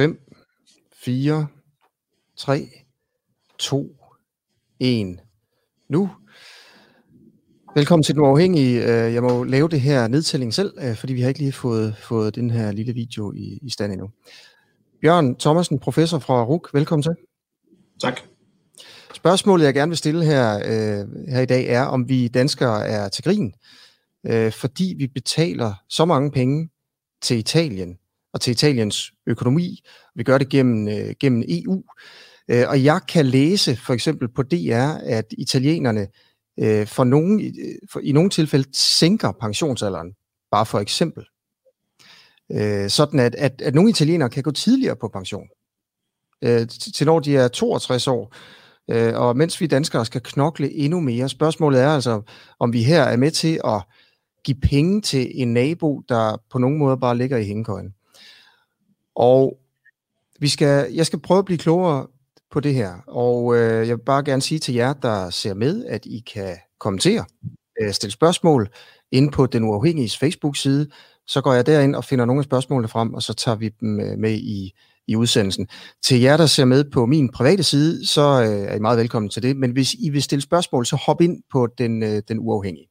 5, 4, 3, 2, 1. Nu. Velkommen til Den Overhængige. Jeg må lave det her nedtælling selv, fordi vi har ikke lige fået den her lille video i stand endnu. Bjørn Thomassen, professor fra RUC. Velkommen til. Tak. Spørgsmålet, jeg gerne vil stille her i dag, er, om vi danskere er til grin, fordi vi betaler så mange penge til Italien og til Italiens økonomi. Vi gør det gennem EU. Og jeg kan læse for eksempel på DR, at italienerne i nogle tilfælde sænker pensionsalderen, bare for eksempel. Sådan at nogle italienere kan gå tidligere på pension, til når de er 62 år. Og mens vi danskere skal knokle endnu mere. Spørgsmålet er altså, om vi her er med til at give penge til en nabo, der på nogen måde bare ligger i hængekøjen. Og jeg skal prøve at blive klogere på det her, og jeg vil bare gerne sige til jer, der ser med, at I kan kommentere, stille spørgsmål inde på Den Uafhængiges Facebook-side, så går jeg derind og finder nogle af spørgsmålene frem, og så tager vi dem med i udsendelsen. Til jer, der ser med på min private side, så er I meget velkommen til det, men hvis I vil stille spørgsmål, så hop ind på den Uafhængige.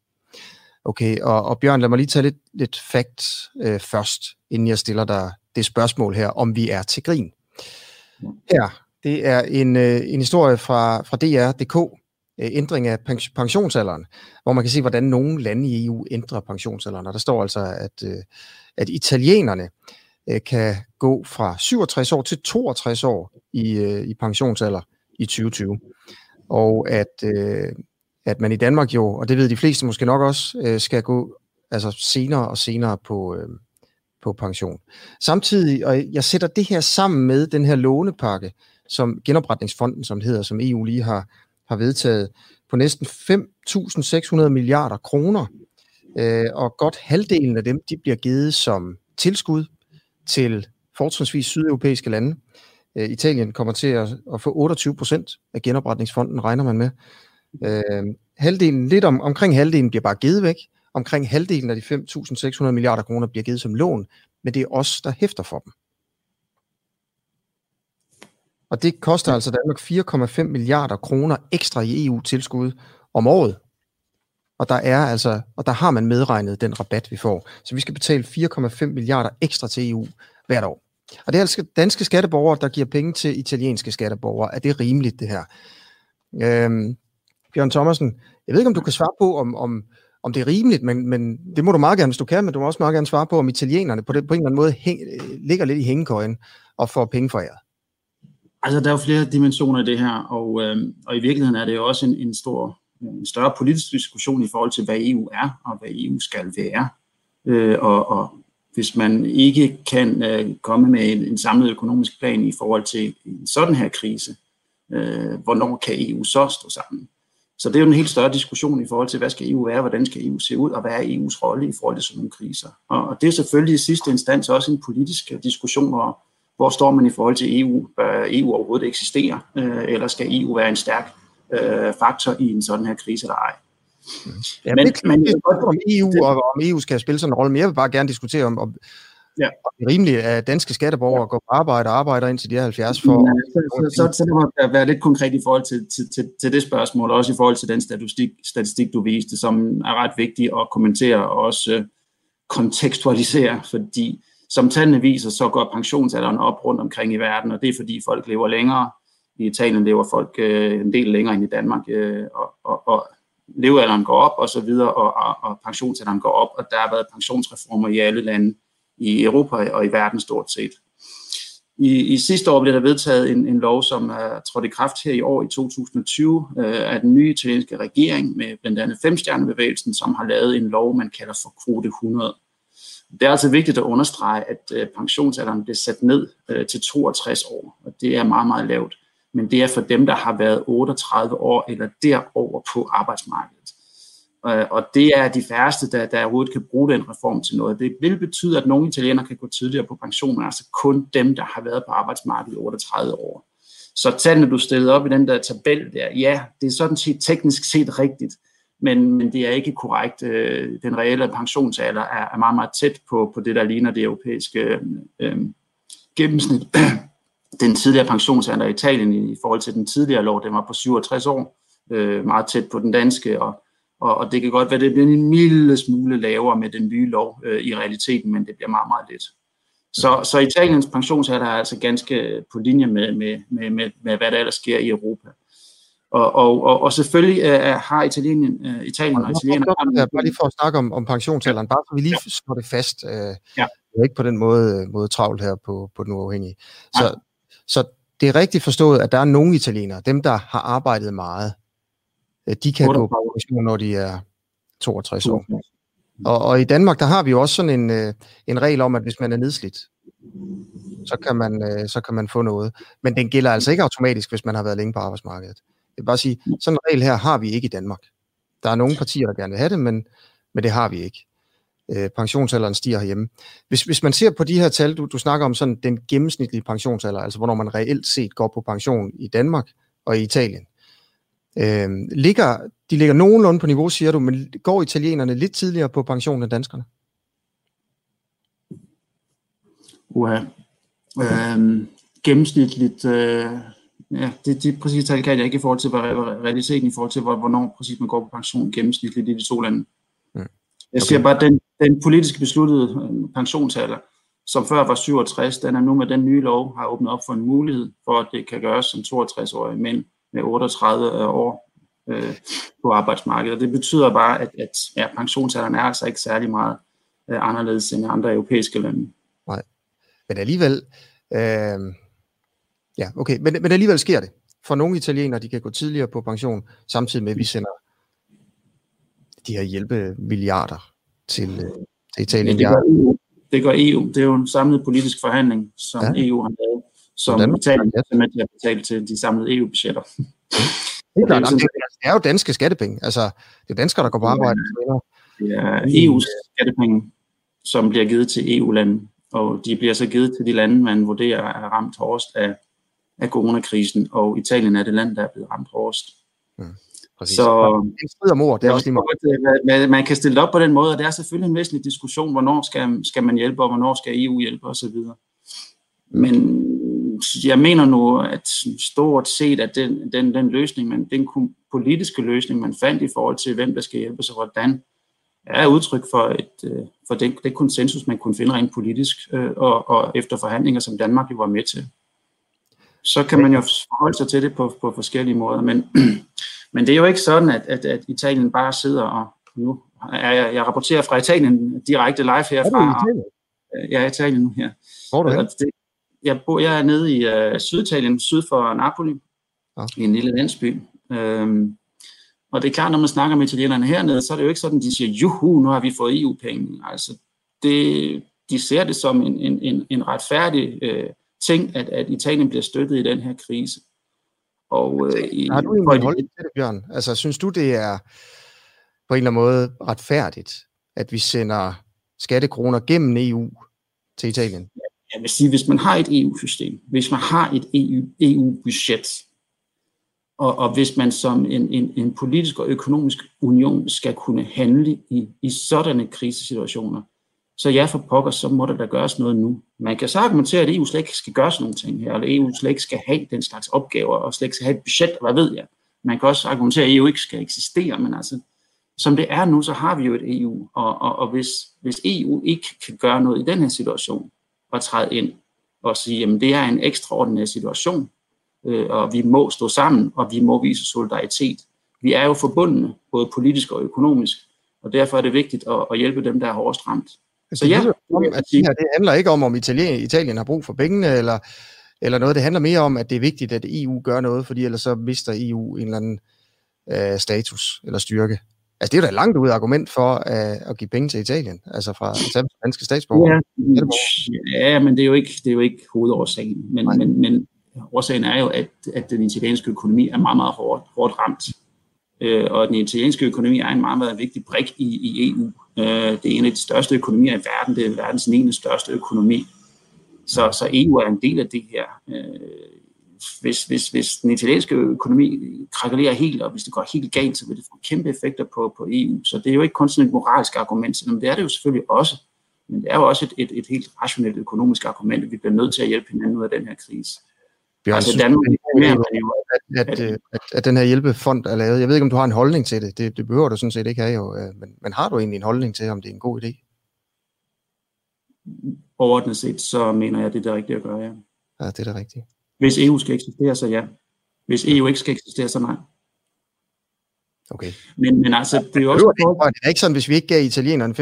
Okay, og Bjørn, lad mig lige tage lidt facts først, inden jeg stiller dig det spørgsmål her, om vi er til grin. Her, det er en historie fra DR.dk, ændring af pensionsalderen, hvor man kan se, hvordan nogle lande i EU ændrer pensionsalderen. Og der står altså, at italienerne kan gå fra 67 år til 62 år i pensionsalder i 2020. Og at man i Danmark jo, og det ved de fleste måske nok også, skal gå altså senere og senere på pension. Samtidig, og jeg sætter det her sammen med den her lånepakke, som genopretningsfonden, som det hedder, som EU lige har vedtaget, på næsten 5.600 milliarder kroner, og godt halvdelen af dem, de bliver givet som tilskud til fortrinsvis sydeuropæiske lande. Italien kommer til at få 28% af genopretningsfonden, regner man med. Halvdelen, lidt omkring halvdelen bliver bare givet væk. Omkring halvdelen af de 5.600 milliarder kroner bliver givet som lån, men det er os, der hæfter for dem. Og det koster altså Danmark 4,5 milliarder kroner ekstra i EU-tilskud om året. Og der har man medregnet den rabat, vi får. Så vi skal betale 4,5 milliarder ekstra til EU hvert år. Og det er altså danske skatteborgere, der giver penge til italienske skatteborgere. Er det rimeligt, det her? Bjørn Thomassen, jeg ved ikke, om du kan svare på, om det er rimeligt, men det må du meget gerne, hvis du kan, men du må også meget gerne svare på, om italienerne på en eller anden måde ligger lidt i hængekøjen og får penge fra jer. Altså, der er jo flere dimensioner i det her, og i virkeligheden er det jo også en større politisk diskussion i forhold til, hvad EU er, og hvad EU skal være. Og hvis man ikke kan komme med en samlet økonomisk plan i forhold til en sådan her krise, hvornår kan EU så stå sammen? Så det er jo en helt større diskussion i forhold til, hvad skal EU være, hvordan skal EU se ud, og hvad er EU's rolle i forhold til sådan nogle kriser. Og det er selvfølgelig i sidste instans også en politisk diskussion, hvor står man i forhold til EU? Bør EU overhovedet eksistere, eller skal EU være en stærk faktor i en sådan her krise eller ej? Ja, men det er godt om EU, og om EU skal spille sådan en rolle, men jeg vil bare gerne diskutere om om det er rimeligt, at danske skatteborgere går på arbejde og arbejder indtil de er 70 for... Ja, så det må være lidt konkret i forhold til det spørgsmål, og også i forhold til den statistik, du viste, som er ret vigtig at kommentere og også kontekstualisere, fordi som tallene viser, så går pensionsalderen op rundt omkring i verden, og det er fordi folk lever længere. I Italien lever folk en del længere end i Danmark, og levealderen går op og så videre, og pensionsalderen går op, og der har været pensionsreformer i alle lande i Europa og i verden stort set. I sidste år blev der vedtaget en lov, som er trådt i kraft her i år i 2020 af den nye italienske regering med blandt andet 5-stjernebevægelsen, som har lavet en lov, man kalder for kvote 100. Det er altså vigtigt at understrege, at pensionsalderen bliver sat ned til 62 år, og det er meget, meget lavt. Men det er for dem, der har været 38 år eller derover på arbejdsmarkedet. Og det er de færreste, der overhovedet kan bruge den reform til noget. Det vil betyde, at nogle italienere kan gå tidligere på pension, men altså kun dem, der har været på arbejdsmarkedet i 38 år. Så tallene, du stillede op i den der tabel der, ja, det er sådan set teknisk set rigtigt, men det er ikke korrekt. Den reelle pensionsalder er meget, meget tæt på det, der ligner det europæiske gennemsnit. Den tidligere pensionsalder i Italien i forhold til den tidligere lov, den var på 67 år, meget tæt på den danske, og det kan godt være, det bliver en milde smule lavere med den nye lov i realiteten, men det bliver meget, meget lidt. Så Italiens pensionsalder er altså ganske på linje med hvad der ellers sker i Europa. Og selvfølgelig har Italien og italienerne... Bare lige for at snakke om pensionsalderen, bare for vi lige slår det fast. Ja. Jeg er ikke på den måde travlt her på Den Uafhængige. Så det er rigtigt forstået, at der er nogle italienere, dem der har arbejdet meget, de kan gå på pension, når de er 62 år. Og i Danmark, der har vi jo også sådan en regel om, at hvis man er nedslidt, så kan man få noget. Men den gælder altså ikke automatisk, hvis man har været længe på arbejdsmarkedet. Jeg vil bare sige, sådan en regel her har vi ikke i Danmark. Der er nogle partier, der gerne vil have det, men det har vi ikke. Pensionsalderen stiger herhjemme. Hvis man ser på de her tal, du snakker om sådan den gennemsnitlige pensionsalder, altså hvornår man reelt set går på pension i Danmark og i Italien. De ligger nogenlunde på niveau, siger du, men går italienerne lidt tidligere på pension end danskerne? Uha. Gennemsnitligt... Ja, de præcise tal kan jeg ikke i forhold til, hvad realiteten i forhold til, hvornår præcis man går på pension gennemsnitligt i de to lande. Okay. Jeg siger bare, at den politisk besluttede pensionsalder, som før var 67, den er nu med den nye lov, har åbnet op for en mulighed for, at det kan gøres som 62-årige mænd med 38 år på arbejdsmarkedet. Og det betyder bare, at pensionsalderen er altså ikke særlig meget anderledes end i andre europæiske lande. Nej, men alligevel... Ja, okay. Men alligevel sker det. For nogle italienere, de kan gå tidligere på pension, samtidig med, at vi sender de her hjælpemilliarder til Italien. Ja, det gør EU. Det er jo en samlet politisk forhandling, som EU har lavet, som Italien er med til at betale til de samlede EU-budgetter. Det er jo danske skattepenge. Altså, det er danskere, der går på arbejde. Det er EU's skattepenge, som bliver givet til EU-lande, og de bliver så givet til de lande, man vurderer er ramt hårdest af coronakrisen, og Italien er det land, der er blevet ramt hårdest. Ja, så man kan stille det op på den måde, og det er selvfølgelig en væsentlig diskussion, hvornår skal man hjælpe, og hvornår skal EU hjælpe, osv. Men jeg mener nu, at stort set, at den løsning, den politiske løsning, man fandt i forhold til, hvem der skal hjælpe, så hvordan, er udtryk for det konsensus, man kunne finde rent politisk, og efter forhandlinger, som Danmark jo var med til. Så kan man jo forholde sig til det på forskellige måder, men det er jo ikke sådan, at Italien bare sidder og... Nu er jeg rapporterer fra Italien direkte live herfra. Jeg er i Italien nu her. Hvor er du hen? Jeg er nede i Syditalien, syd for Napoli, i en lille landsby. Og det er klart, når man snakker med italienerne hernede, så er det jo ikke sådan, de siger, juhu, nu har vi fået EU-penge. Altså, de ser det som en retfærdig... ting, at Italien bliver støttet i den her krise. Har du egentlig holdning til det, Bjørn? Altså, synes du, det er på en eller anden måde retfærdigt, at vi sender skattekroner gennem EU til Italien? Jeg vil sige, hvis man har et EU-system, hvis man har et EU-budget, og hvis man som en politisk og økonomisk union skal kunne handle i sådanne krisesituationer, så ja, for pokker, så må der da gøres noget nu. Man kan så argumentere, at EU slet ikke skal gøre sådan nogle ting her, eller EU slet ikke skal have den slags opgaver, og slet ikke skal have et budget, hvad ved jeg. Man kan også argumentere, at EU ikke skal eksistere, men altså, som det er nu, så har vi jo et EU, og hvis EU ikke kan gøre noget i den her situation, og træde ind og sige, jamen det er en ekstraordinær situation, og vi må stå sammen, og vi må vise solidaritet. Vi er jo forbundne, både politisk og økonomisk, og derfor er det vigtigt at hjælpe dem, der er hårdest ramt. Så ja, det handler ikke om Italien har brug for pengene eller noget. Det handler mere om, at det er vigtigt, at EU gør noget, fordi ellers så mister EU en eller anden status eller styrke. Altså det er jo da langt ud argument for at give penge til Italien, altså fra danske statsborgere. Ja, men det er jo ikke hovedårsagen. Men årsagen er jo, at den italienske økonomi er meget, meget hårdt ramt. Og den italienske økonomi er en meget, meget vigtig brik i EU. Det er en af de største økonomier i verden. Det er verdens 9. største økonomi. Så EU er en del af det her. Hvis den italienske økonomi krakelerer helt, og hvis det går helt galt, så vil det få kæmpe effekter på EU. Så det er jo ikke kun sådan et moralsk argument, men det er det jo selvfølgelig også. Men det er jo også et helt rationelt økonomisk argument, at vi bliver nødt til at hjælpe hinanden ud af den her krise. Bjørn, altså, at den her hjælpefond er lavet. Jeg ved ikke, om du har en holdning til det. Det behøver du sådan set ikke have jo. Men har du egentlig en holdning til, om det er en god idé? Overordnet set, så mener jeg, at det er det rigtige at gøre, ja. Ja, det er det rigtige. Hvis EU skal eksistere, så ja. Hvis EU ikke skal eksistere, så nej. Okay. Men altså, det er jo også... Det er ikke sådan, hvis vi ikke gav italienerne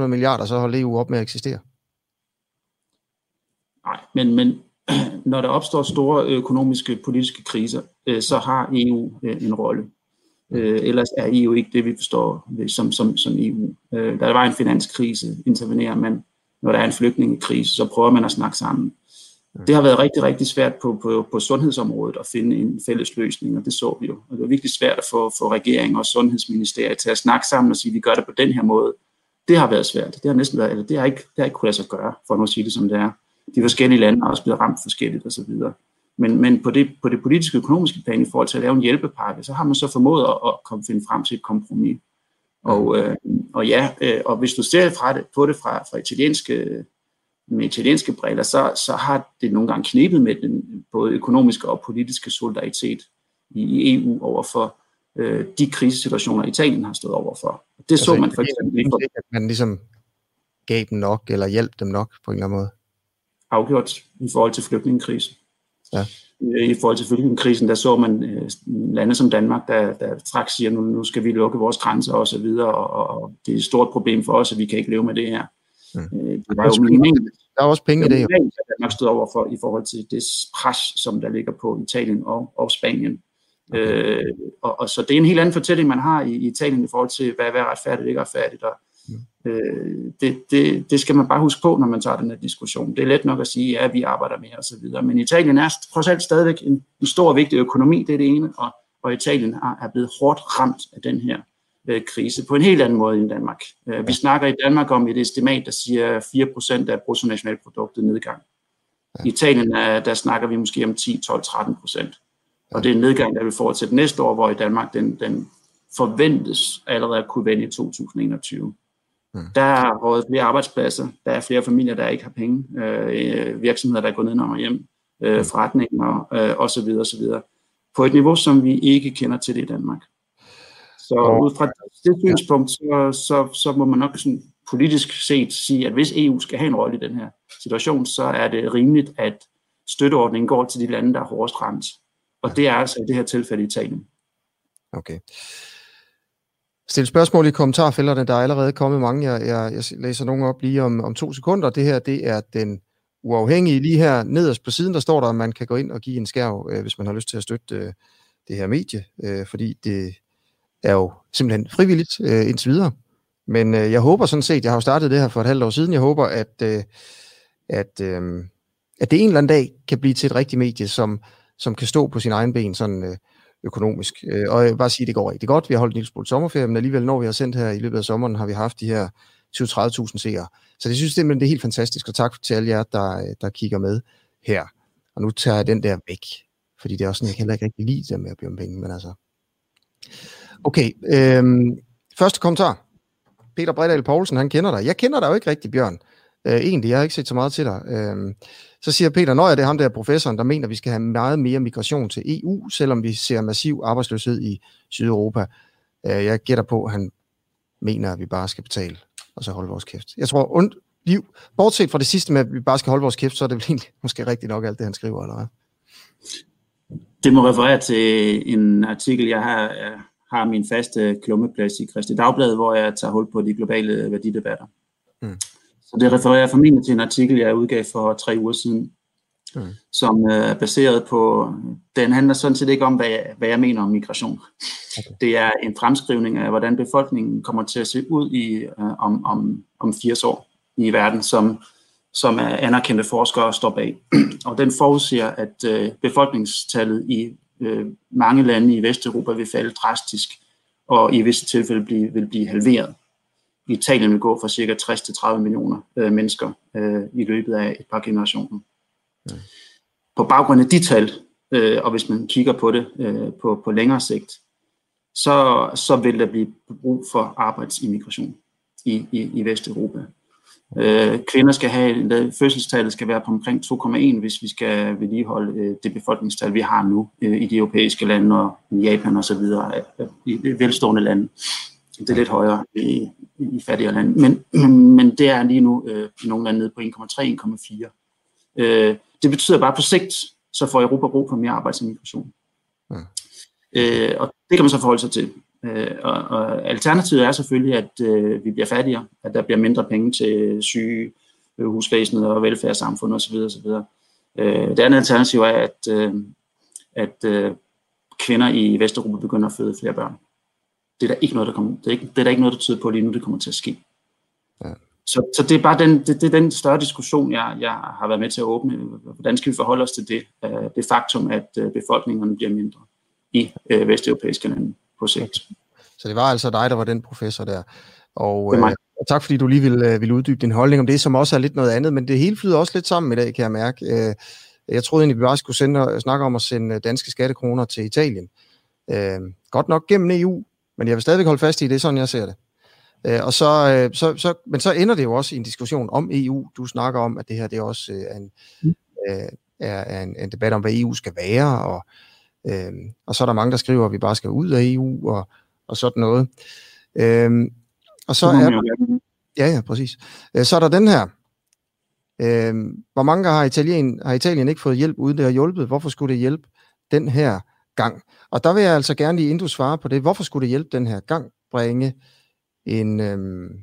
5.600 milliarder, så holdt EU op med at eksistere. Nej, men når der opstår store økonomiske, politiske kriser, så har EU en rolle. Ellers er EU ikke det, vi forstår som EU. Da der var en finanskrise, intervenerer man. Når der er en flygtningekrise, så prøver man at snakke sammen. Det har været rigtig, rigtig svært på sundhedsområdet at finde en fælles løsning, og det så vi jo. Og det var virkelig svært at få regeringen og sundhedsministeriet til at snakke sammen og sige, at vi gør det på den her måde. Det har været svært. Det har ikke kunnet lade sig gøre, for nu at sige det som det er. De forskellige lande er også blevet ramt forskelligt osv. Men på det politiske og økonomiske plan i forhold til at lave en hjælpepakke, så har man så formået at finde frem til et kompromis. Og hvis du ser på det fra italienske briller, så har det nogle gange knebet med den både økonomiske og politiske solidaritet i EU overfor de krisesituationer, Italien har stået overfor. Det altså, så man for eksempel ikke. At man ligesom gav dem nok, eller hjalp dem nok på en eller anden måde? Afgjort i forhold til flygtningekrisen. Ja. I forhold til flygtningekrisen, der så man lande som Danmark, der straks siger, nu skal vi lukke vores grænser og så videre, og det er et stort problem for os, at vi kan ikke leve med det her. Det var jo der er også penge i det her. Danmark stod over for i forhold til det pres, som der ligger på Italien og Spanien. Okay. Og så det er en helt anden fortælling, man har i Italien i forhold til, hvad er retfærdigt, ikke retfærdigt. Det skal man bare huske på, når man tager den her diskussion. Det er let nok at sige, ja, vi arbejder mere og så videre. Men Italien er trods alt stadigvæk en stor og vigtig økonomi, det er det ene, og Italien er blevet hårdt ramt af den her krise på en helt anden måde end Danmark. Vi snakker i Danmark om et estimat, der siger 4% af bruttonationalproduktet nedgang. I Italien, der snakker vi måske om 10, 12, 13%. Og det er en nedgang, der vil fortsætte næste år, hvor i Danmark den forventes allerede at kunne vende i 2021. Der er røget flere arbejdspladser, der er flere familier, der ikke har penge, virksomheder, der går ned og hjem, forretninger osv. På et niveau, som vi ikke kender til det i Danmark. Så ud fra det synspunkt, så må man nok sådan politisk set sige, at hvis EU skal have en rolle i den her situation, så er det rimeligt, at støtteordningen går til de lande, der er hårdest ramt. Og det er altså i det her tilfælde Italien. Okay. Stil spørgsmål i kommentarfelterne, der er allerede kommet mange. Jeg læser nogle op lige om 2 sekunder. Det her, det er Den Uafhængige. Lige her nederst på siden, der står der, at man kan gå ind og give en skærv, hvis man har lyst til at støtte det her medie, fordi det er jo simpelthen frivilligt indtil videre. Men jeg håber sådan set, jeg har jo startet det her for et halvt år siden, jeg håber, at det en eller anden dag kan blive til et rigtigt medie, som kan stå på sin egen ben sådan økonomisk. Og jeg vil bare sige, det går ikke. Det er godt, vi har holdt en lille smule sommerferie, men alligevel, når vi har sendt her i løbet af sommeren, har vi haft de her 20-30.000 seere. Så det synes jeg, det er helt fantastisk, og tak til alle jer, der kigger med her. Og nu tager jeg den der væk, fordi det er også sådan, jeg heller ikke rigtig lide det med at blive om penge, men altså... Okay, første kommentar. Peter Bredal Poulsen, han kender dig. Jeg kender dig jo ikke rigtig, Bjørn. Egentlig, jeg har ikke set så meget til dig. Så siger Peter, det er ham der professoren, der mener, at vi skal have meget mere migration til EU, selvom vi ser massiv arbejdsløshed i Sydeuropa. Jeg gætter på, at han mener, at vi bare skal betale, og så holde vores kæft. Jeg tror, bortset fra det sidste med, at vi bare skal holde vores kæft, så er det egentlig måske rigtigt nok alt det, han skriver, eller hvad? Det må referere til en artikel, jeg har min faste klummeplads i Kristeligt Dagblad, hvor jeg tager hul på de globale værdidebatter. Så det refererer formentlig til en artikel, jeg udgav for 3 uger siden, som er baseret på... Den handler sådan set ikke om, hvad jeg mener om migration. Okay. Det er en fremskrivning af, hvordan befolkningen kommer til at se ud om 80 år i verden, som anerkendte forskere står bag. Og den forudsiger, at befolkningstallet i mange lande i Vesteuropa vil falde drastisk, og i visse tilfælde vil blive halveret. Italien vil gå fra ca. 60 til 30 millioner mennesker i løbet af et par generationer. Ja. På baggrund af de tal, og hvis man kigger på det på længere sigt, så vil der blive brug for arbejdsimmigration i Vesteuropa. Kvinder skal have, fødselstallet skal være på omkring 2,1, hvis vi skal vedligeholde det befolkningstal, vi har nu i de europæiske lande og Japan og så videre, i velstående lande. Det er lidt højere i fattigere lande, men det er lige nu nogle lande nede på 1,3-1,4. Det betyder bare på sigt, så får Europa brug for mere arbejds- og migration. Ja. Og det kan man så forholde sig til. Og alternativet er selvfølgelig, at vi bliver fattigere, at der bliver mindre penge til syge, husvæsenet og velfærdssamfundet osv. osv. Det andet alternativ er, at kvinder i Vesteuropa begynder at føde flere børn. Det er der ikke noget, der tyder på lige nu, det kommer til at ske. Ja. Så det er bare den større diskussion, jeg har været med til at åbne. Hvordan skal vi forholde os til det faktum, at befolkningerne bliver mindre i vesteuropæiske lande på sigt? Så det var altså dig, der var den professor der. Og tak fordi du lige ville uddybe din holdning om det, som også er lidt noget andet, men det hele flyder også lidt sammen i dag, kan jeg mærke. Jeg troede egentlig, vi bare skulle snakke om at sende danske skattekroner til Italien. Godt nok gennem EU, men jeg vil stadigvæk holde fast i det, sådan jeg ser det. Men så ender det jo også i en diskussion om EU. Du snakker om, at det her det også er en debat om, hvad EU skal være, og så er der mange, der skriver, at vi bare skal ud af EU, og sådan noget. Og så er der, ja, præcis. Så er der den her. Hvor mange gange har Italien ikke fået hjælp uden det har hjulpet? Hvorfor skulle det hjælpe den her gang? Og der vil jeg altså gerne lige inden du svarer på det. Hvorfor skulle det hjælpe den her gang bringe en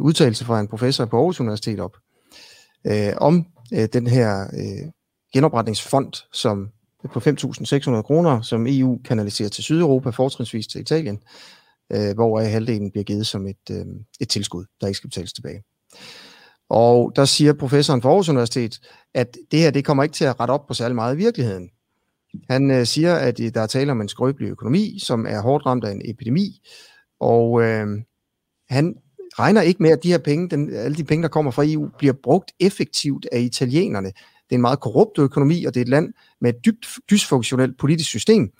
udtalelse fra en professor på Aarhus Universitet op om den her genopretningsfond, som på 5.600 kroner, som EU kanaliserer til Sydeuropa, fortrinsvis til Italien, hvor halvdelen bliver givet som et tilskud, der ikke skal betales tilbage. Og der siger professoren fra Aarhus Universitet, at det her det kommer ikke til at rette op på særlig meget i virkeligheden. Han siger, at der er tale om en skrøbelig økonomi, som er hårdt ramt af en epidemi, og han regner ikke med, at de her penge, alle de penge, der kommer fra EU, bliver brugt effektivt af italienerne. Det er en meget korrupt økonomi, og det er et land med et dybt dysfunktionelt politisk system.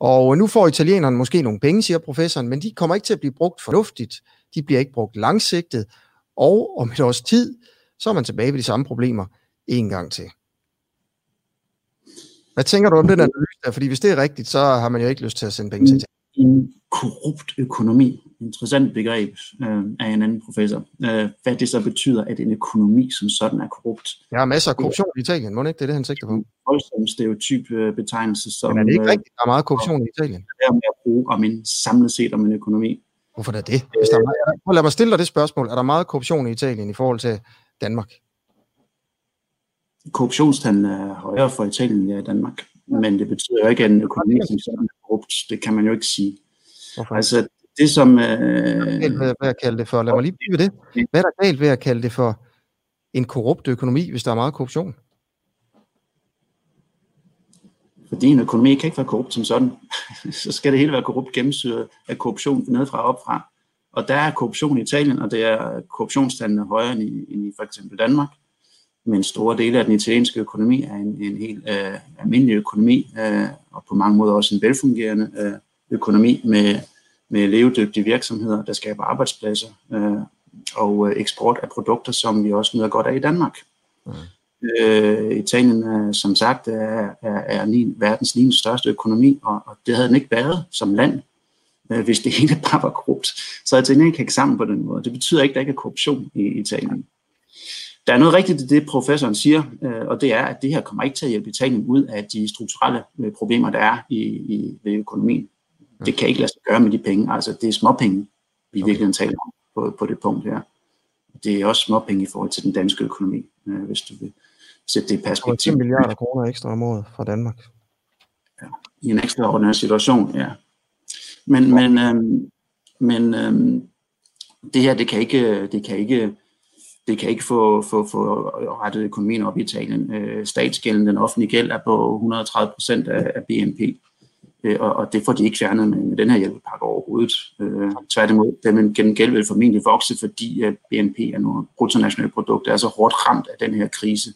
Og nu får italienerne måske nogle penge, siger professoren, men de kommer ikke til at blive brugt fornuftigt. De bliver ikke brugt langsigtet, og om et års tid, så er man tilbage ved de samme problemer en gang til. Hvad tænker du om den analyse der? Fordi hvis det er rigtigt, så har man jo ikke lyst til at sende penge til Italien. En korrupt økonomi. Interessant begreb af en anden professor. Hvad det så betyder, at en økonomi som sådan er korrupt. Der er masser af korruption i Italien, må det ikke? Det er det, han sigter på. En voldsom stereotyp betegnelse. Som, men er det ikke rigtigt? Der er meget korruption i Italien. Det er med at bruge om en samlet set om en økonomi. Hvorfor er det? Lad mig stille dig det spørgsmål. Er der meget korruption i Italien i forhold til Danmark? Korruptionstanden er højere for Italien end i Danmark, men det betyder jo ikke, at en økonomi som sådan er korrupt. Det kan man jo ikke sige. Hvorfor? Altså det som... Lad mig lige blive ved det. Hvad er der galt ved at kalde det for en korrupt økonomi, hvis der er meget korruption? Fordi en økonomi kan ikke være korrupt som sådan. Så skal det hele være korrupt gennemsyret af korruption nedefra og opfra. Og der er korruption i Italien, og det er korruptionstanden højere end i for eksempel Danmark. Men store dele af den italienske økonomi er en helt almindelig økonomi, og på mange måder også en velfungerende økonomi med levedygtige virksomheder, der skaber arbejdspladser og eksport af produkter, som vi også nyder godt af i Danmark. Mm. Italien som sagt er verdens 9. største økonomi, og det havde den ikke været som land, hvis det hele bare var korrupt. Så Italien ikke hænger sammen på den måde. Det betyder ikke, at der ikke er korruption i Italien. Der er noget rigtigt i det, professoren siger, og det er, at det her kommer ikke til at hjælpe Italien ud af de strukturelle problemer, der er ved økonomien. Det kan ikke lade sig gøre med de penge. Altså, det er småpenge, vi virkelig taler om på det punkt her. Det er også småpenge i forhold til den danske økonomi, hvis du vil sætte det i perspektiv. 10 milliarder kroner ekstra om året fra Danmark. Ja, i en ekstraordinær situation, ja. Men det her, det kan ikke få rettet økonomien op i Italien. Statsgælden, den offentlige gæld, er på 130% af BNP, og det får de ikke fjernet med den her hjælpepakke overhovedet. Tværtimod, den gæld vil formentlig vokse, fordi BNP er nogle bruttonationalprodukter, er så hårdt ramt af den her krise,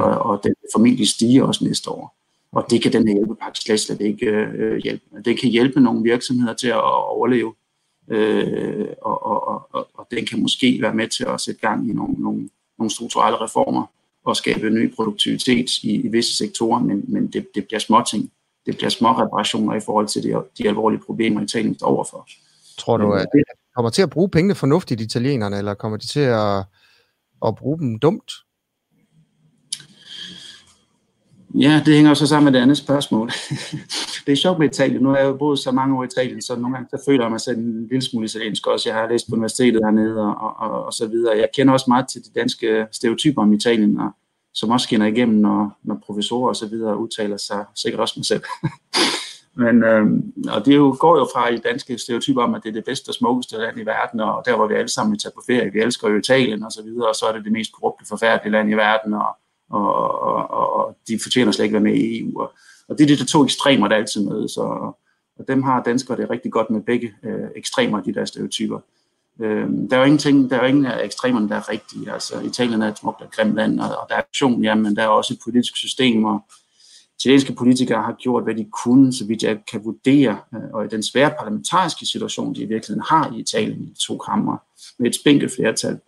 og den vil formentlig stige også næste år. Og det kan den her hjælpepakke slet ikke hjælpe. Det kan hjælpe nogle virksomheder til at overleve, og den kan måske være med til at sætte gang i nogle strukturelle reformer og skabe ny produktivitet i visse sektorer, men det bliver små ting. Det bliver små reparationer i forhold til de alvorlige problemer, Italien står overfor. Tror du, at de kommer til at bruge pengene fornuftigt, italienerne, eller kommer de til at bruge dem dumt? Ja, det hænger jo så sammen med det andet spørgsmål. Det er sjovt med Italien. Nu har jeg jo boet så mange år i Italien, så nogle gange så føler jeg mig selv en lille smule italiensk også. Jeg har læst på universitetet hernede og så videre. Jeg kender også meget til de danske stereotyper om Italien, og som også skinner igennem, når professorer og så videre udtaler sig, sikkert også mig selv. Men, og det jo, går jo fra i danske stereotyper om, at det er det bedste og smukkeste land i verden, og der, hvor vi alle sammen tager på ferie, vi elsker jo Italien og så videre, og så er det det mest korrupte, forfærdelige land i verden, og de fortjener slet ikke at være med i EU. Og det er de to ekstremer, der altid mødes, og dem har danskere det rigtig godt med begge ekstremer, de der stereotyper. Der er jo ingen af ekstremerne, der er rigtige. Altså, Italien er et smukt og grimt land, og der er aktion, ja, men der er også et politisk system, og italienske politikere har gjort, hvad de kunne, så vidt jeg kan vurdere, og i den svære parlamentariske situation, de i virkeligheden har i Italien i to kamre, med et spinkelt flertal,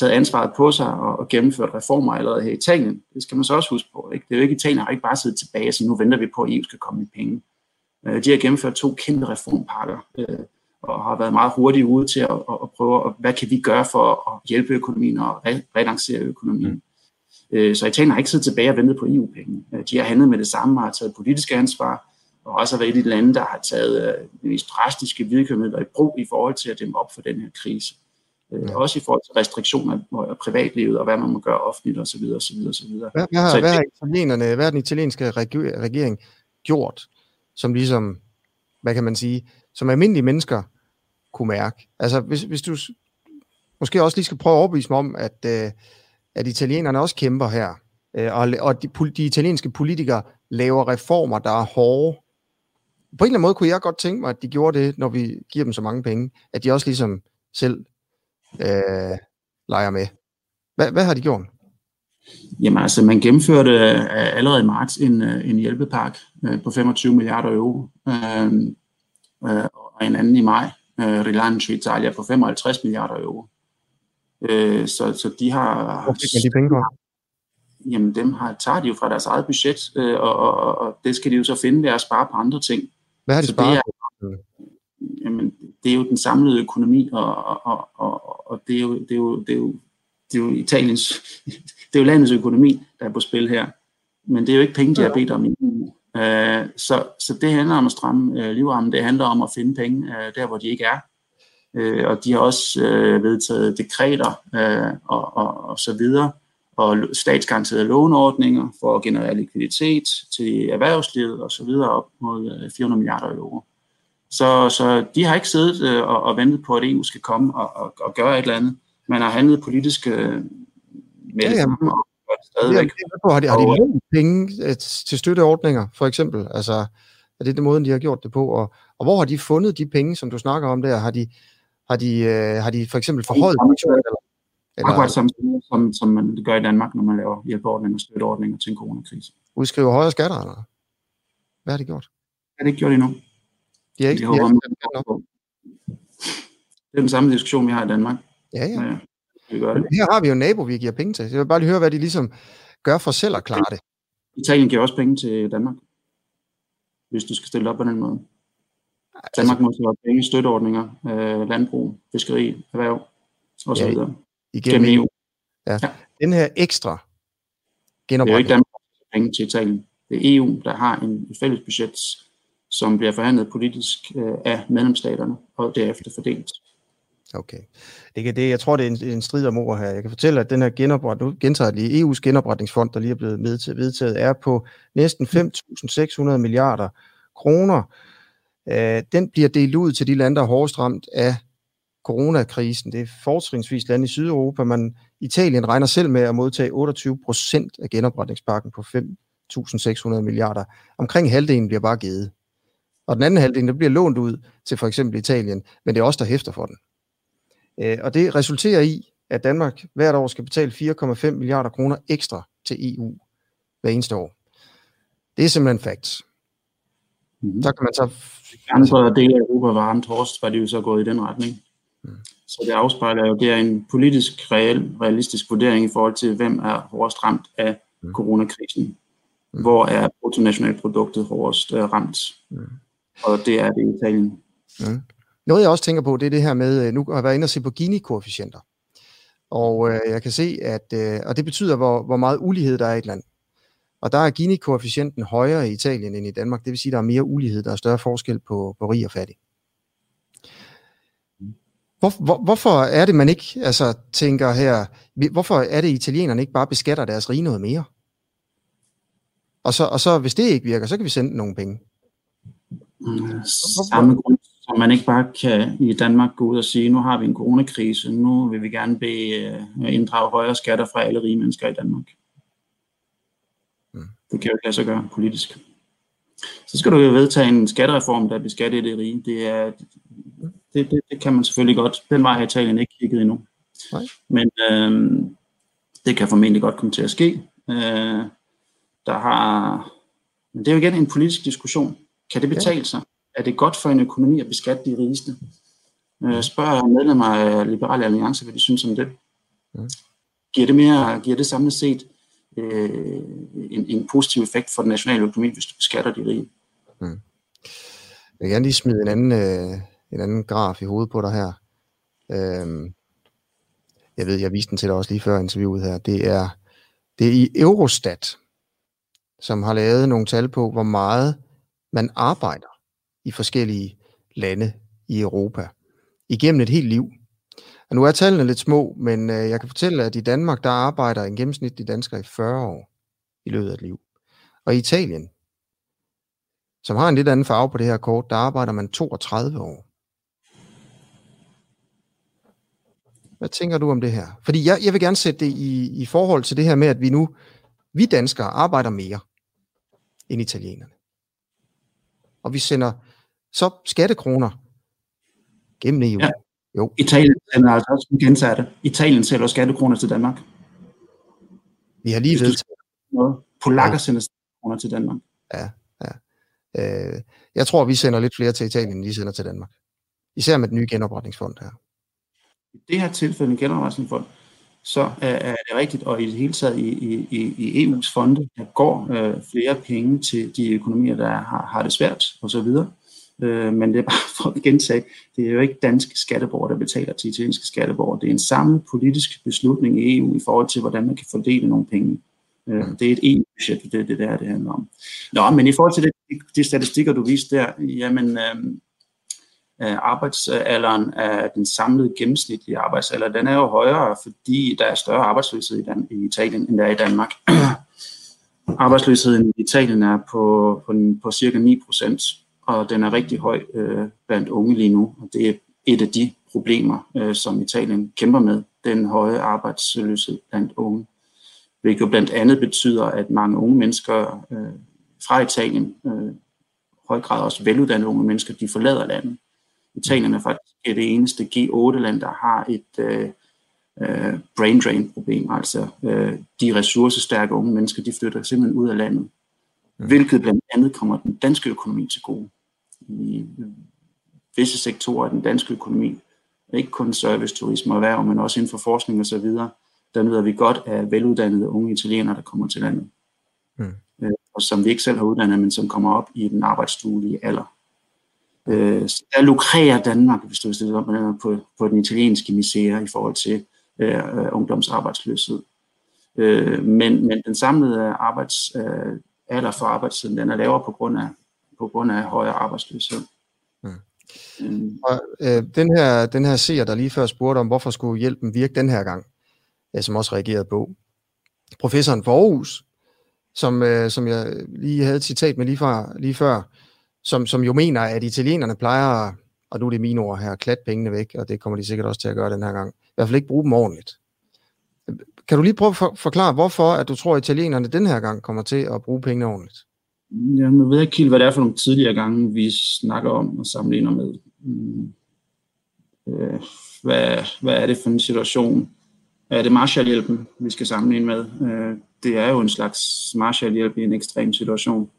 taget ansvaret på sig og gennemført reformer allerede her i Italien. Det skal man så også huske på. Ikke? Det er jo ikke, Italien har ikke bare siddet tilbage, så nu venter vi på, at EU skal komme med penge. De har gennemført to kæmpe reformpakker, og har været meget hurtigt ude til at prøve, hvad kan vi gøre for at hjælpe økonomien og relancere økonomien. Så Italien har ikke siddet tilbage og ventet på EU-penge. De har handlet med det samme og har taget politiske ansvar, og også har været et land, der har taget de mest drastiske virkemidler i brug i forhold til at dæmme op for den her krise. Også i forhold til restriktioner af privatlivet og hvad man må gøre offentligt osv. Hvad har den italienske regering gjort, som ligesom, hvad kan man sige, som almindelige mennesker kunne mærke? Altså, hvis du måske også lige skal prøve at overbevise mig om, at italienerne også kæmper her, og de italienske politikere laver reformer, der er hårde. På en eller anden måde kunne jeg godt tænke mig, at de gjorde det, når vi giver dem så mange penge, at de også ligesom selv leger med. Hvad har de gjort? Jamen altså, man gennemførte allerede i marts en hjælpepakke på 25 milliarder euro, og en anden i maj, Rilancio Italia, på 55 milliarder euro. Så de har... Hvor fik man de penge fra? Jamen, tager de jo fra deres eget budget, og det skal de jo så finde ved at spare på andre ting. Hvad har de sparet på? Jamen, det er jo den samlede økonomi, og det er jo Italiens... Det er jo landets økonomi, der er på spil her. Men det er jo ikke penge, de har bedt om i EU. Så det handler om at stramme livremmen. Det handler om at finde penge der, hvor de ikke er. Og de har også vedtaget dekreter og så videre, og statsgaranterede låneordninger for at generere likviditet til erhvervslivet og så videre op mod 400 milliarder euro. Så de har ikke siddet og ventet på, at EU skal komme og gøre et eller andet. Man har handlet politisk med det samme. Har de lånt penge til støtteordninger, for eksempel? Altså, er det den måde, de har gjort det på? Og hvor har de fundet de penge, som du snakker om der? Har de for eksempel forholdt? Akkurat som man gør i Danmark, når man laver hjælpeordninger og støtteordninger til en coronakrise. Udskriver højere skatter, eller? Hvad har de gjort? Hvad har de ikke gjort endnu? Det er den samme diskussion, vi har i Danmark. Ja. Her har vi jo en nabo, vi giver penge til. Jeg vil bare lige høre, hvad de ligesom gør for selv at klare det. Italien giver også penge til Danmark, hvis du skal stille op på den måde. Altså, Danmark må have penge, støtteordninger, landbrug, fiskeri, erhverv og så videre. Gennem EU. Ja. Den her ekstra genopretning. Det er jo ikke Danmark, der har penge til Italien. Det er EU, der har en fælles budget, som bliver forhandlet politisk af medlemsstaterne og derefter fordelt. Okay. Jeg tror, det er en strid om ord her. Jeg kan fortælle, at den her EU's genopretningsfond, der lige er blevet vedtaget, er på næsten 5.600 milliarder kroner. Den bliver delt ud til de lande, der er hårdest ramt af coronakrisen. Det er fortrinsvis lande i Sydeuropa, men Italien regner selv med at modtage 28% af genopretningspakken på 5.600 milliarder. Omkring halvdelen bliver bare givet. Og den anden halvdel, der bliver lånt ud til for eksempel Italien, men det er også der hæfter for den. Og det resulterer i, at Danmark hvert år skal betale 4,5 milliarder kroner ekstra til EU hver eneste år. Det er simpelthen facts. Så kan man så... Andre dele af Europa var ramt hårdest, var de jo så gået i den retning. Så det afspejler jo, det er en politisk realistisk vurdering i forhold til, hvem er hårdest ramt af coronakrisen. Hvor er bruttonationalproduktet hårdest ramt? Og det er det i Italien. Noget jeg også tænker på, det er det her med, nu har jeg været inde og se på Gini-koefficienter. Og jeg kan se, at og det betyder, hvor meget ulighed der er i et land. Og der er Gini-koefficienten højere i Italien end i Danmark. Det vil sige, at der er mere ulighed, der er større forskel på rig og fattig. Hvorfor er det, man ikke altså, tænker her, hvorfor er det, italienerne ikke bare beskatter deres rige noget mere? Og så hvis det ikke virker, så kan vi sende nogle penge. Samme grund, så man ikke bare kan i Danmark gå ud og sige, nu har vi en coronakrise, nu vil vi gerne inddrage højere skatter fra alle rige mennesker i Danmark. Det kan jo ikke lade sig gøre politisk. Så skal du jo vedtage en skattereform, der beskatter det rige. Det kan man selvfølgelig godt. Den vej har Italien ikke kigget endnu. Nej. Men det kan formentlig godt komme til at ske. Men det er jo igen en politisk diskussion. Kan det betale sig? Er det godt for en økonomi at beskatte de rigeste? Spørger medlemmer af Liberale Alliance, hvad de synes om det. Giver det samlet set en positiv effekt for den nationale økonomi, hvis du beskatter de rige? Jeg vil gerne lige smide en anden graf i hovedet på dig her. Jeg viste den til dig også lige før interviewet her. Det er i Eurostat, som har lavet nogle tal på, hvor meget man arbejder i forskellige lande i Europa igennem et helt liv. Og nu er tallene lidt små, men jeg kan fortælle, at i Danmark, der arbejder en gennemsnitlig dansker i 40 år i løbet af et liv. Og i Italien, som har en lidt anden farve på det her kort, der arbejder man 32 år. Hvad tænker du om det her? Fordi jeg vil gerne sætte det i forhold til det her med, at vi danskere arbejder mere end italienerne. Og vi sender så skattekroner gennem EU. Ja. Jo. Italien sender altså også gensatte. Italien sælger skattekroner til Danmark. Vi har lige vedtaget noget. Polakker sender skattekroner til Danmark. Ja. Jeg tror, vi sender lidt flere til Italien, end de sender til Danmark. Især med den nye genopretningsfond her. I det her tilfælde, en genopretningsfond, så er det rigtigt, og i det hele taget i EU's fonde, der går flere penge til de økonomier, der har det svært osv. Men det er bare for at gentage, det er jo ikke danske skatteborgere, der betaler til italienske skatteborgere. Det er en samlet politisk beslutning i EU i forhold til, hvordan man kan fordele nogle penge. Det er et EU-budget, det handler om. Nå, men i forhold til de statistikker, du viste der, jamen... Arbejdsalderen er den samlede gennemsnitlige arbejdsalder. Den er jo højere, fordi der er større arbejdsløshed i Italien, end der er i Danmark. Arbejdsløsheden i Italien er på cirka 9%, og den er rigtig høj blandt unge lige nu. Og det er et af de problemer, som Italien kæmper med, den høje arbejdsløshed blandt unge. Hvilket jo blandt andet betyder, at mange unge mennesker fra Italien, i høj grad også veluddannede unge mennesker, de forlader landet. Italien er faktisk det eneste G8-land, der har et brain drain-problem. Altså de ressourcestærke unge mennesker, de flytter simpelthen ud af landet. Hvilket blandt andet kommer den danske økonomi til gode. I visse sektorer af den danske økonomi, ikke kun service, turisme og erhverv, men også inden for forskning osv., der nyder vi godt af veluddannede unge italienere, der kommer til landet. Og som vi ikke selv har uddannet, men som kommer op i den arbejdsduelige alder. Så der lukrerer Danmark, hvis du stiller op på den italienske misere i forhold til ungdomsarbejdsløshed. Men den samlede arbejdsalder for arbejdstiden, den er lavere på grund af højere arbejdsløshed. Og den her seer, der lige før spurgte om, hvorfor skulle hjælpen virke den her gang, som også reagerede på. Professoren for Aarhus, som jeg lige havde et citat med lige før, som jo mener, at italienerne plejer, og nu er det mine ord her, klatte pengene væk, og det kommer de sikkert også til at gøre den her gang. I hvert fald ikke bruge dem ordentligt. Kan du lige prøve at forklare, hvorfor at du tror, at italienerne den her gang kommer til at bruge pengene ordentligt? Ja, nu ved jeg ikke helt, hvad det er for nogle tidligere gange, vi snakker om og sammenligner med. Hvad er det for en situation? Er det Marshallhjælpen, vi skal sammenligne med? Det er jo en slags Marshallhjælp i en ekstrem situation.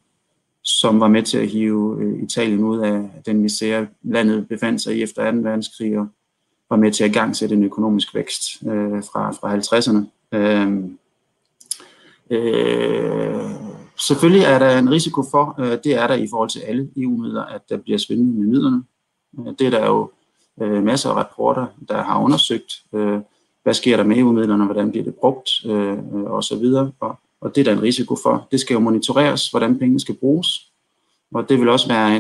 som var med til at hive Italien ud af den misære, landet befandt sig i efter 2. verdenskrig, og var med til at igangsætte en økonomisk vækst fra 50'erne. Selvfølgelig er der en risiko for, det er der i forhold til alle EU-midler, at der bliver svindlet med midlerne. Det er der jo masser af rapporter, der har undersøgt, hvad sker der med EU-midlerne, hvordan bliver det brugt osv. Og det er der en risiko for. Det skal jo monitoreres, hvordan pengene skal bruges. Og det vil også være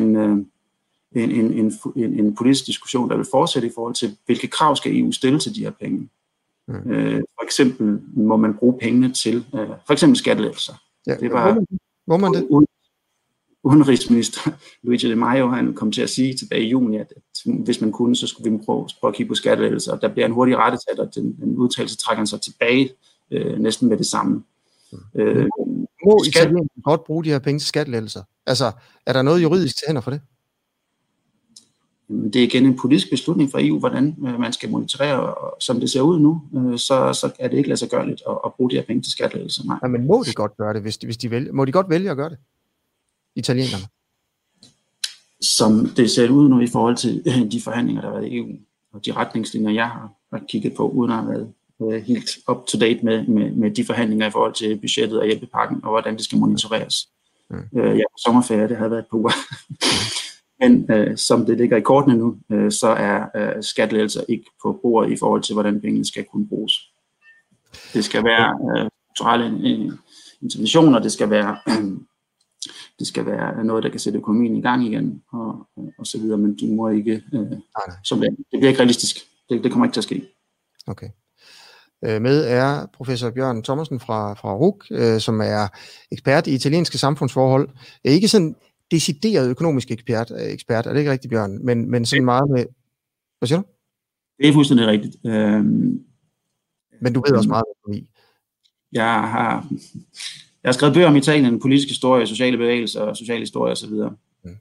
en politisk diskussion, der vil fortsætte i forhold til, hvilke krav skal EU stille til de her penge. Mm. For eksempel må man bruge pengene til, for eksempel skattelettelser. Ja, det var udenrigsminister Luigi De Maio, han kom til at sige tilbage i juni, at hvis man kunne, så skulle vi prøve at kigge på skattelettelser. Der bliver en hurtig rettetag, og den udtalelse trækker sig tilbage næsten med det samme. Må Italien godt bruge de her penge til skattelettelser? Altså, er der noget juridisk til hænder for det? Det er igen en politisk beslutning fra EU, hvordan man skal monitorere, og som det ser ud nu, så er det ikke lade sig gørligt at bruge de her penge til skattelettelser. Nej. Ja, men må de godt gøre det, hvis de vælger? Må de godt vælge at gøre det? Italienerne? Som det ser ud nu i forhold til de forhandlinger, der har været i EU, og de retningslinjer, jeg har kigget på, uden at have været helt up-to-date med de forhandlinger i forhold til budgettet og hjælpepakken, og hvordan det skal monitoreres. Jeg på sommerferie, det havde været på uger. Men som det ligger i kortene nu, så er skattelettelser ikke på bordet i forhold til, hvordan pengene skal kunne bruges. Det skal være strukturelle interventioner, det skal være... Det skal være noget, der kan sætte økonomien i gang igen, og så videre, men de må ikke... Det bliver ikke realistisk. Det kommer ikke til at ske. Okay. Med er professor Bjørn Thomassen fra RUC, som er ekspert i italienske samfundsforhold. Ikke sådan decideret økonomisk ekspert, er det ikke rigtigt, Bjørn? Men sådan meget med... Hvad siger du? Det er fuldstændig rigtigt. Men du ved også meget om økonomi. Jeg har skrevet bøger om Italien, politisk historie, sociale bevægelser, social historie osv.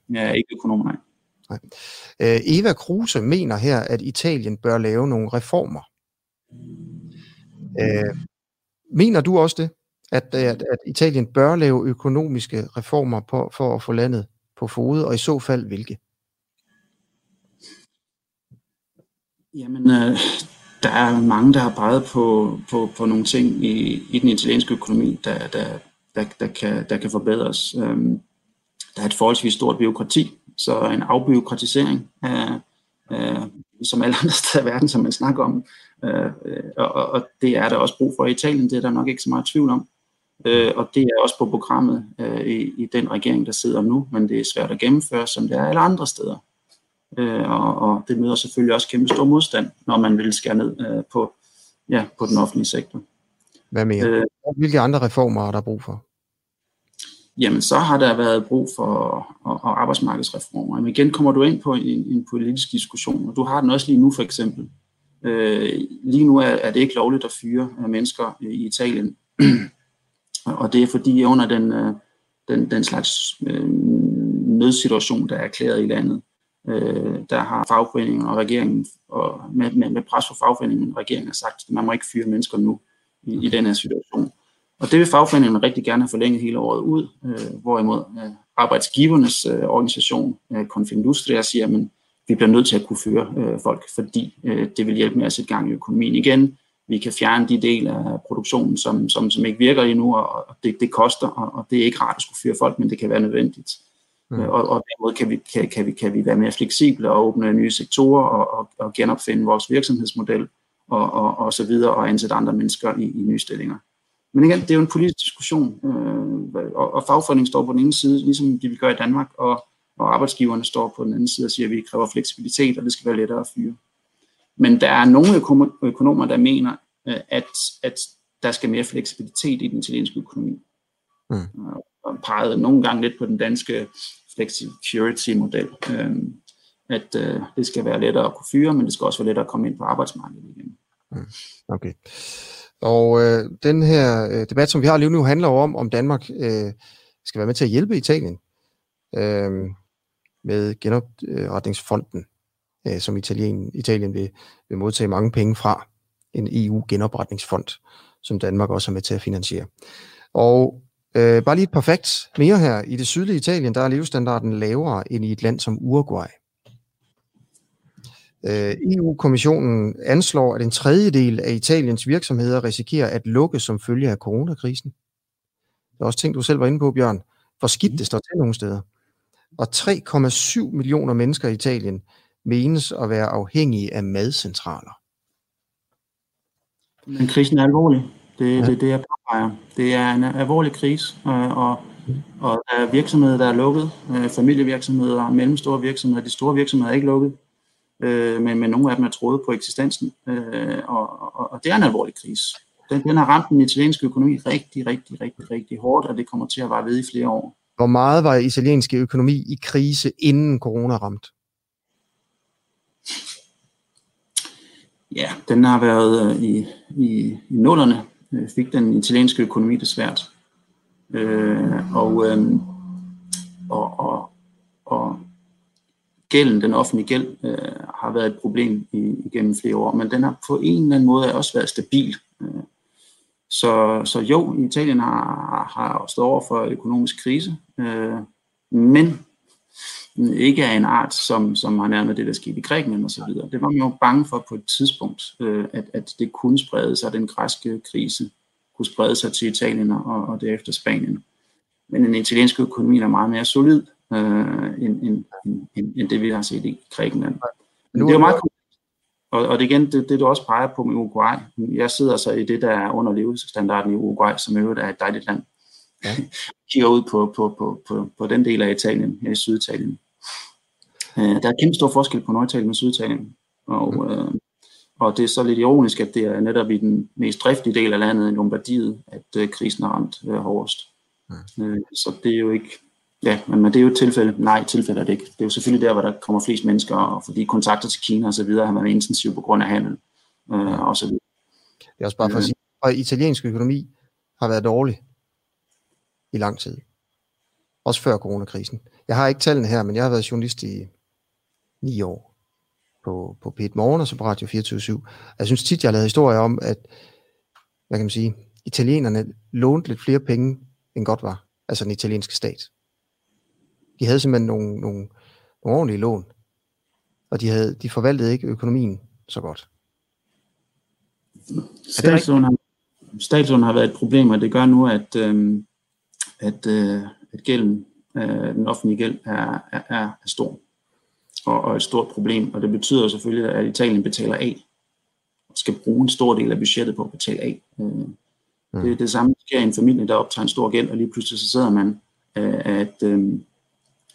Jeg er ikke økonom, nej. Eva Kruse mener her, at Italien bør lave nogle reformer. Mener du også det, at Italien bør lave økonomiske reformer for at få landet på fode, og i så fald hvilke? Jamen... Der er mange, der har peget på nogle ting i den italienske økonomi, der kan forbedres. Der er et forholdsvis stort bureaukrati, så en afbureaukratisering, som alle andre steder i verden, som man snakker om. Og det er der også brug for i Italien, det er der nok ikke så meget tvivl om. Og det er også på programmet i den regering, der sidder nu, men det er svært at gennemføre, som det er alle andre steder. Og det møder selvfølgelig også kæmpe stor modstand, når man vil skære ned på den offentlige sektor. Hvad mere? Hvilke andre reformer er der brug for? Jamen, så har der været brug for og arbejdsmarkedsreformer. Men igen kommer du ind på en politisk diskussion, og du har den også lige nu for eksempel. Lige nu er det ikke lovligt at fyre mennesker i Italien, og det er fordi under den slags nødsituation, der er erklæret i landet, der har fagforeningen og regeringen, og med pres fra fagforeningen og regeringen har sagt, at man må ikke fyre mennesker nu i den her situation. Og det vil fagforeningen rigtig gerne have forlænget hele året ud, hvorimod arbejdsgivernes organisation, Confindustria, siger, at vi bliver nødt til at kunne fyre folk, fordi det vil hjælpe med at sætte gang i økonomien igen. Vi kan fjerne de dele af produktionen, som ikke virker endnu, og det koster, og det er ikke rart at skulle fyre folk, men det kan være nødvendigt. Og dermed kan vi være mere fleksible og åbne nye sektorer og genopfinde vores virksomhedsmodel og så videre og ansætte andre mennesker i nye stillinger. Men igen, det er jo en politisk diskussion, og fagforeningen står på den ene side, ligesom de vil gøre i Danmark, og arbejdsgiverne står på den anden side og siger, at vi kræver fleksibilitet, og det skal være lettere at fyre. Men der er nogle økonomer, der mener, at der skal mere fleksibilitet i den italienske økonomi. Og pegede nogle gange lidt på den danske flexicurity-model, at det skal være lettere at kunne fyre, men det skal også være lettere at komme ind på arbejdsmarkedet igen. Okay. Og den her debat, som vi har lige nu, handler jo om Danmark skal være med til at hjælpe Italien med genopretningsfonden, som Italien vil modtage mange penge fra, en EU-genopretningsfond, som Danmark også er med til at finansiere. Og Bare lige et par facts mere her. I det sydlige Italien, der er levestandarden lavere end i et land som Uruguay. EU-kommissionen anslår, at en tredjedel af Italiens virksomheder risikerer at lukke som følge af coronakrisen. Der er også ting, du selv var inde på, Bjørn. Hvor skidt det står til nogle steder. Og 3,7 millioner mennesker i Italien menes at være afhængige af madcentraler. Men krisen er alvorlig. Det er det, jeg påpeger. Det er en alvorlig krise, og der er virksomheder, der er lukket. Familievirksomheder, mellemstore virksomheder. De store virksomheder er ikke lukket, men nogle af dem er troet på eksistensen. Og det er en alvorlig krise. Den har ramt den italienske økonomi rigtig hårdt, og det kommer til at vare ved i flere år. Hvor meget var italienske økonomi i krise, inden corona ramte? Ja, den har været i nullerne, fik den italienske økonomi det svært. Og gælden, den offentlige gæld, har været et problem igennem flere år, men den har på en eller anden måde også været stabil. Så jo, Italien har stået over for økonomisk krise, men ikke af en art, som har nærmet det, der skete i Grækenland osv. Det var man jo bange for på et tidspunkt, at det kunne sprede sig, den græske krise kunne sprede sig til Italien og derefter Spanien. Men den italienske økonomi er meget mere solid end det, vi har set i Grækenland. Men det er meget. Og det igen, det du også peger på med Uruguay. Jeg sidder så i det, der er under levestandarden i Uruguay, som i øvrigt er et dejligt land. Ja. Kigger ud på den del af Italien, her i Syditalien. Der er kæmpe stor forskel på Norditalien og Syditalien. Og det er så lidt ironisk, at det er netop i den mest driftige del af landet, Lombardiet, at krisen er ramt hårdest. Ja. Så det er jo ikke... Ja, men det er jo et tilfælde. Nej, tilfælde er det ikke. Det er jo selvfølgelig der, hvor der kommer flest mennesker, og fordi kontakter til Kina og så videre har været intensiv på grund af handel og så videre. Det er også bare for at sige, at italiensk økonomi har været dårlig i lang tid. Også før coronakrisen. Jeg har ikke tallene her, men jeg har været journalist i 9 år på P1 Morgen og så på Radio 24/7. Jeg synes tit, jeg har lavet historier om, at hvad kan man sige, italienerne lånte lidt flere penge, end godt var. Altså den italienske stat. De havde simpelthen nogle ordentlige lån, og de forvaltede ikke økonomien så godt. Statslån har været et problem, og det gør nu, at gælden, den offentlige gæld er stor og et stort problem, og det betyder selvfølgelig, at Italien betaler af og skal bruge en stor del af budgettet på at betale af. Det er det samme, der sker i en familie, der optager en stor gæld, og lige pludselig så sidder man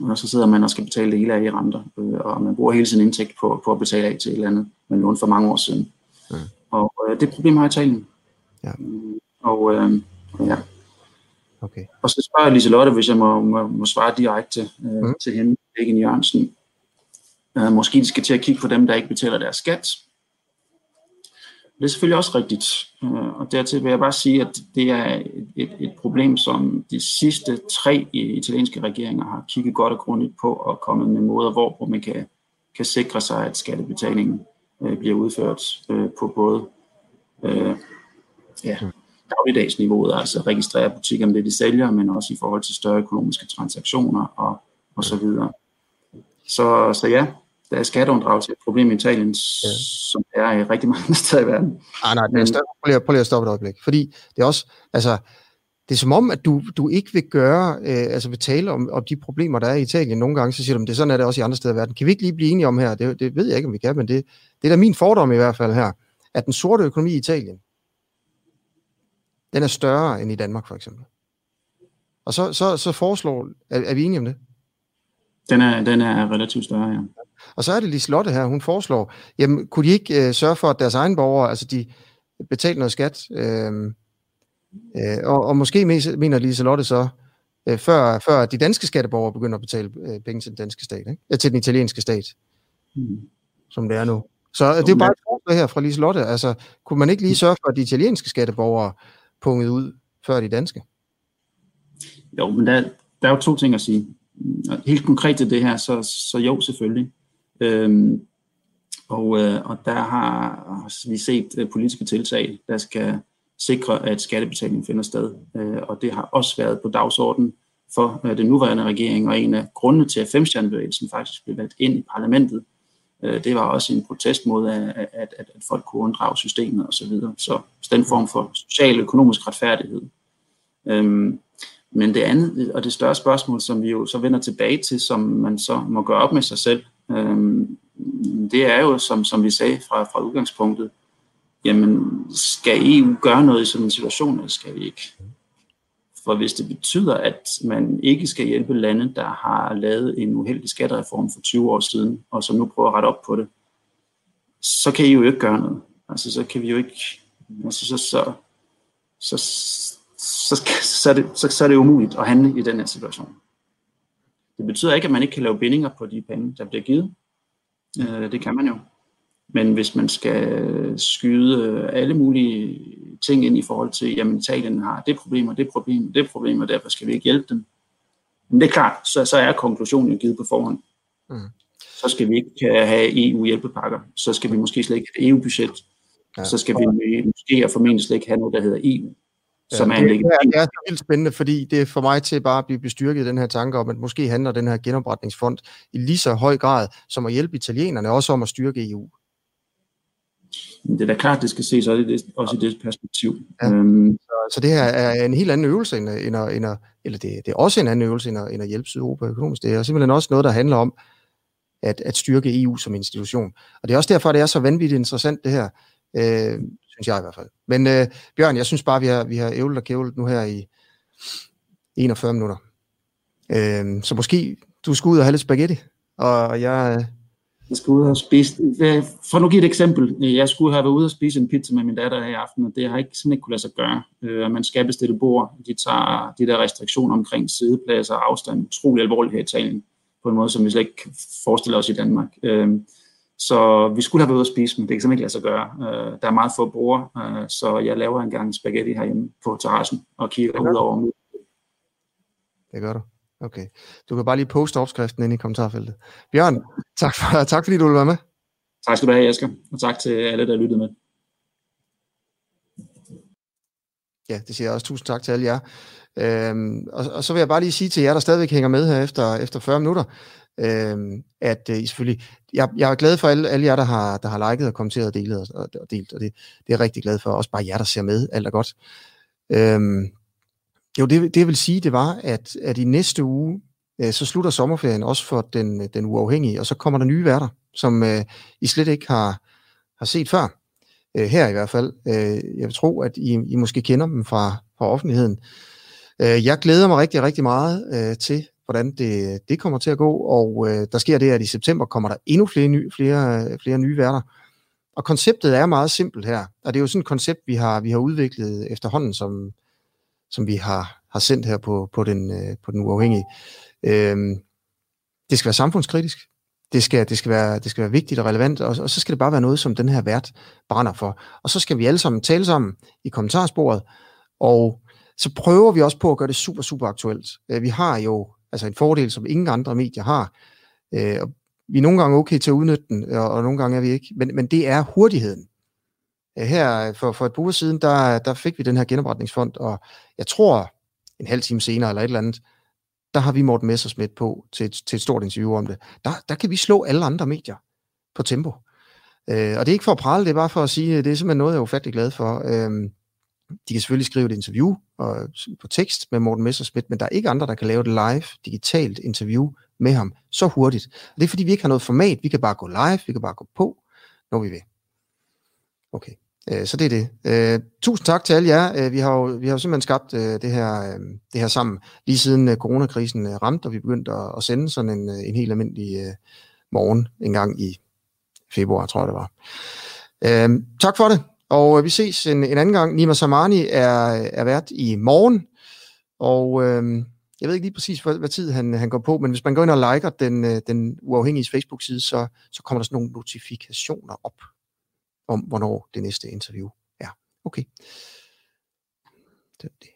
og så sidder man og skal betale det hele af i renter, og man bruger hele sin indtægt på at betale af til et eller andet, man lånte for mange år siden. Ja. Og det problem har Italien. Ja. Ja. Okay. Og så spørger jeg Liselotte, hvis jeg må svare direkte til hende, Eggen Jørgensen. Måske de skal til at kigge på dem, der ikke betaler deres skat. Det er selvfølgelig også rigtigt, og dertil vil jeg bare sige, at det er et problem, som de sidste 3 italienske regeringer har kigget godt og grundigt på og kommet med måder, hvor man kan sikre sig, at skattebetalingen bliver udført på både dagligdagsniveauet, altså registrere butikker om det, de sælger, men også i forhold til større økonomiske transaktioner og så videre. Så ja. Der er skatteunddragelse et problem i Italien, som er i rigtig mange steder i verden. Nej, det er større. Prøv lige at stoppe et øjeblik. Fordi det er også, altså, det er som om, at du ikke vil gøre, vil tale om de problemer, der er i Italien nogle gange, så siger du, det er sådan, er det også i andre steder i verden. Kan vi ikke lige blive enige om her? Det ved jeg ikke, om vi kan, men det er da min fordom i hvert fald her, at den sorte økonomi i Italien, den er større end i Danmark for eksempel. Og så foreslår, er vi enige om det? Den er relativt større, ja. Og så er det Liselotte her, hun foreslår, jamen kunne de ikke sørge for, at deres egne borgere, altså de betaler noget skat, og måske mener Liselotte så, før de danske skatteborgere begynder at betale penge til den danske stat, ikke? Til den italienske stat, som det er nu. Så det er jo bare et forslag her fra Liselotte, altså kunne man ikke lige sørge for, at de italienske skatteborgere pungede ud før de danske? Jo, men der er jo 2 ting at sige. Helt konkret til det her, så jo selvfølgelig. Og der har vi set politiske tiltag, der skal sikre, at skattebetalingen finder sted. Og det har også været på dagsordenen for den nuværende regering, og en af grundene til, at femstjernebevægelsen faktisk blev valgt ind i parlamentet, det var også en protest mod, at folk kunne unddrage systemet osv. Så den form for social og økonomisk retfærdighed. Men det andet, og det større spørgsmål, som vi jo så vender tilbage til, som man så må gøre op med sig selv, det er jo, som vi sagde fra udgangspunktet, jamen skal EU gøre noget i sådan en situation, eller skal vi ikke? For hvis det betyder, at man ikke skal hjælpe lande, der har lavet en uheldig skattereform for 20 år siden, og som nu prøver at rette op på det, så kan I jo ikke gøre noget. Altså så kan vi jo ikke, altså så er det umuligt at handle i den her situation. Det betyder ikke, at man ikke kan lave bindinger på de penge, der bliver givet. Det kan man jo. Men hvis man skal skyde alle mulige ting ind i forhold til, jamen Italien har det problem, og derfor skal vi ikke hjælpe dem. Men det er klart, så er konklusionen givet på forhånd. Så skal vi ikke have EU-hjælpepakker. Så skal vi måske slet ikke have et EU-budget. Ja. Så skal vi måske og formentlig slet ikke have noget, der hedder EU. Som ja, det er så vildt spændende, fordi det er for mig til bare at blive bestyrket den her tanke om, at måske handler den her genopretningsfond i lige så høj grad som at hjælpe italienerne, også om at styrke EU. Det er da klart, det skal ses også i det perspektiv. Ja. Så det her er en helt anden øvelse, det er også en anden øvelse end at hjælpe Sydeuropa økonomisk. Det er simpelthen også noget, der handler om at styrke EU som institution. Og det er også derfor, det er så vanvittigt interessant det her. Synes jeg i hvert fald. Men Bjørn, jeg synes bare, vi har ævlet og kævlet nu her i 41 minutter. Så måske du skal ud og have lidt spaghetti, og jeg... Jeg skal ud og spise... For nu give et eksempel. Jeg skulle have været ude og spise en pizza med min datter her i aften, og det har jeg simpelthen ikke kunne lade sig gøre. Man skal bestille bord. De tager de der restriktioner omkring sidepladser og afstand utrolig alvorligt her i Italien, på en måde, som vi slet ikke forestiller os i Danmark. Så vi skulle have været ude at spise, men det kan simpelthen ikke lade sig gøre. Der er meget få brugere, så jeg laver engang spaghetti herhjemme på terrassen og kigger ud over mig. Det gør du. Okay. Du kan bare lige poste opskriften ind i kommentarfeltet. Bjørn, tak fordi du ville være med. Tak skal du have, Asger, og tak til alle, der lyttede med. Ja, det siger jeg også. Tusind tak til alle jer. Og så vil jeg bare lige sige til jer, der stadigvæk hænger med her efter 40 minutter, at selvfølgelig, jeg er glad for alle jer, der har liket og kommenteret og delet og delt, og det er jeg rigtig glad for, også bare jer, der ser med, alt er godt. Jo, det jeg vil sige, det var, at i næste uge, så slutter sommerferien også for den uafhængige, og så kommer der nye værter, som I slet ikke har set før, her i hvert fald. Jeg vil tro, at I måske kender dem fra offentligheden. Jeg glæder mig rigtig, rigtig meget til, hvordan det kommer til at gå, og der sker det, at i september kommer der endnu flere nye værter. Og konceptet er meget simpelt her, og det er jo sådan et koncept, vi har udviklet efterhånden, som vi har sendt her på den uafhængige. Det skal være samfundskritisk, det skal være vigtigt og relevant, og så skal det bare være noget, som den her vært brænder for. Og så skal vi alle sammen tale sammen i kommentarsporet, og så prøver vi også på at gøre det super, super aktuelt. Vi har jo altså en fordel, som ingen andre medier har. Vi er nogle gange okay til at udnytte den, og nogle gange er vi ikke. Men det er hurtigheden. Her for et par uger siden, der fik vi den her genopretningsfond, og jeg tror en halv time senere eller et eller andet, der har vi Morten Messerschmidt på til et stort interview om det. Der kan vi slå alle andre medier på tempo. Og det er ikke for at prale, det er bare for at sige, det er simpelthen noget, jeg er ufattelig glad for. De kan selvfølgelig skrive et interview og på tekst med Morten Messerschmidt, men der er ikke andre, der kan lave et live, digitalt interview med ham så hurtigt. Og det er fordi, vi ikke har noget format. Vi kan bare gå live, vi kan bare gå på, når vi vil. Okay, så det er det. Tusind tak til alle jer. Vi har jo simpelthen skabt det her sammen, lige siden coronakrisen ramte, og vi begyndte at sende sådan en helt almindelig morgen en gang i februar, tror jeg det var. Tak for det. Og vi ses en anden gang. Nima Samani er vært i morgen, og jeg ved ikke lige præcis, hvad tid han går på, men hvis man går ind og liker den uafhængige Facebook-side, så kommer der sådan nogle notifikationer op om, hvornår det næste interview er. Okay. Det.